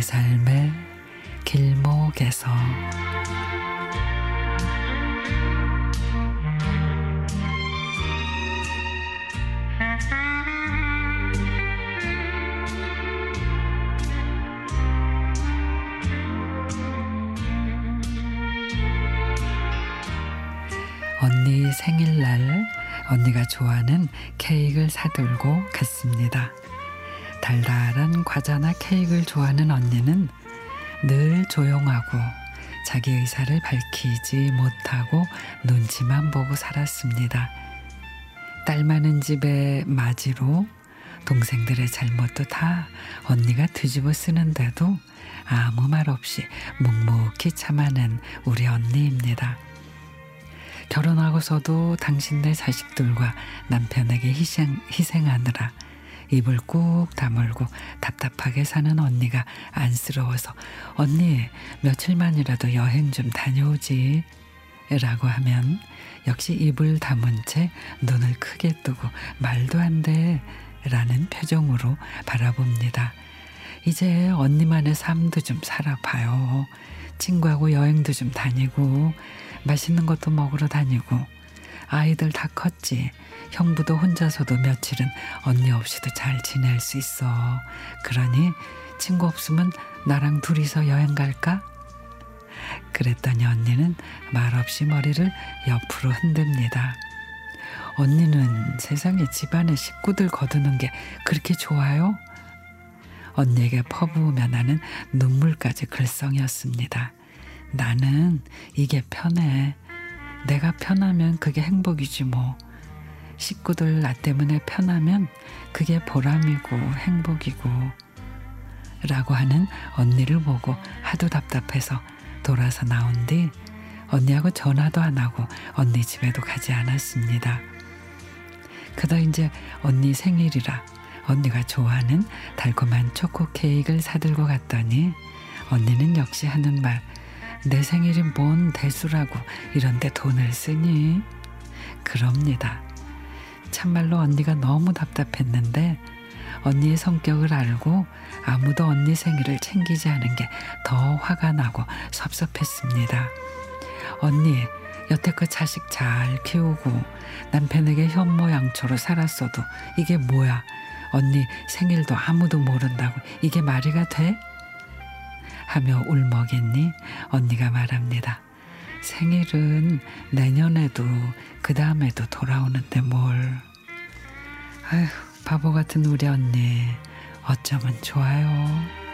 내 삶의 길목에서 언니 생일날 언니가 좋아하는 케이크를 사들고 갔습니다. 달달한 과자나 케이크를 좋아하는 언니는 늘 조용하고 자기 의사를 밝히지 못하고 눈치만 보고 살았습니다. 딸 많은 집의 마지로 동생들의 잘못도 다 언니가 뒤집어 쓰는데도 아무 말 없이 묵묵히 참아낸 우리 언니입니다. 결혼하고서도 당신네 자식들과 남편에게 희생하느라 입을 꾹 다물고 답답하게 사는 언니가 안쓰러워서 언니 며칠만이라도 여행 좀 다녀오지 라고 하면 역시 입을 다문 채 눈을 크게 뜨고 말도 안 돼 라는 표정으로 바라봅니다. 이제 언니만의 삶도 좀 살아봐요. 친구하고 여행도 좀 다니고 맛있는 것도 먹으러 다니고 아이들 다 컸지. 형부도 혼자서도 며칠은 언니 없이도 잘 지낼 수 있어. 그러니 친구 없으면 나랑 둘이서 여행 갈까? 그랬더니 언니는 말없이 머리를 옆으로 흔듭니다. 언니는 세상에 집안의 식구들 거두는 게 그렇게 좋아요? 언니에게 퍼부으며 나는 눈물까지 글썽이었습니다. 나는 이게 편해. 내가 편하면 그게 행복이지 뭐. 식구들 나 때문에 편하면 그게 보람이고 행복이고 라고 하는 언니를 보고 하도 답답해서 돌아서 나온 뒤 언니하고 전화도 안 하고 언니 집에도 가지 않았습니다. 그다 이제 언니 생일이라 언니가 좋아하는 달콤한 초코 케이크를 사들고 갔더니 언니는 역시 하는 말, 내 생일이 뭔 대수라고 이런데 돈을 쓰니? 그럽니다. 참말로 언니가 너무 답답했는데 언니의 성격을 알고 아무도 언니 생일을 챙기지 않은 게 더 화가 나고 섭섭했습니다. 언니 여태껏 자식 잘 키우고 남편에게 현모양처로 살았어도 이게 뭐야? 언니 생일도 아무도 모른다고 이게 말이가 돼? 하며 울먹이니 언니가 말합니다. 생일은 내년에도 그 다음에도 돌아오는데 뭘. 아휴 바보 같은 우리 언니 어쩌면 좋아요.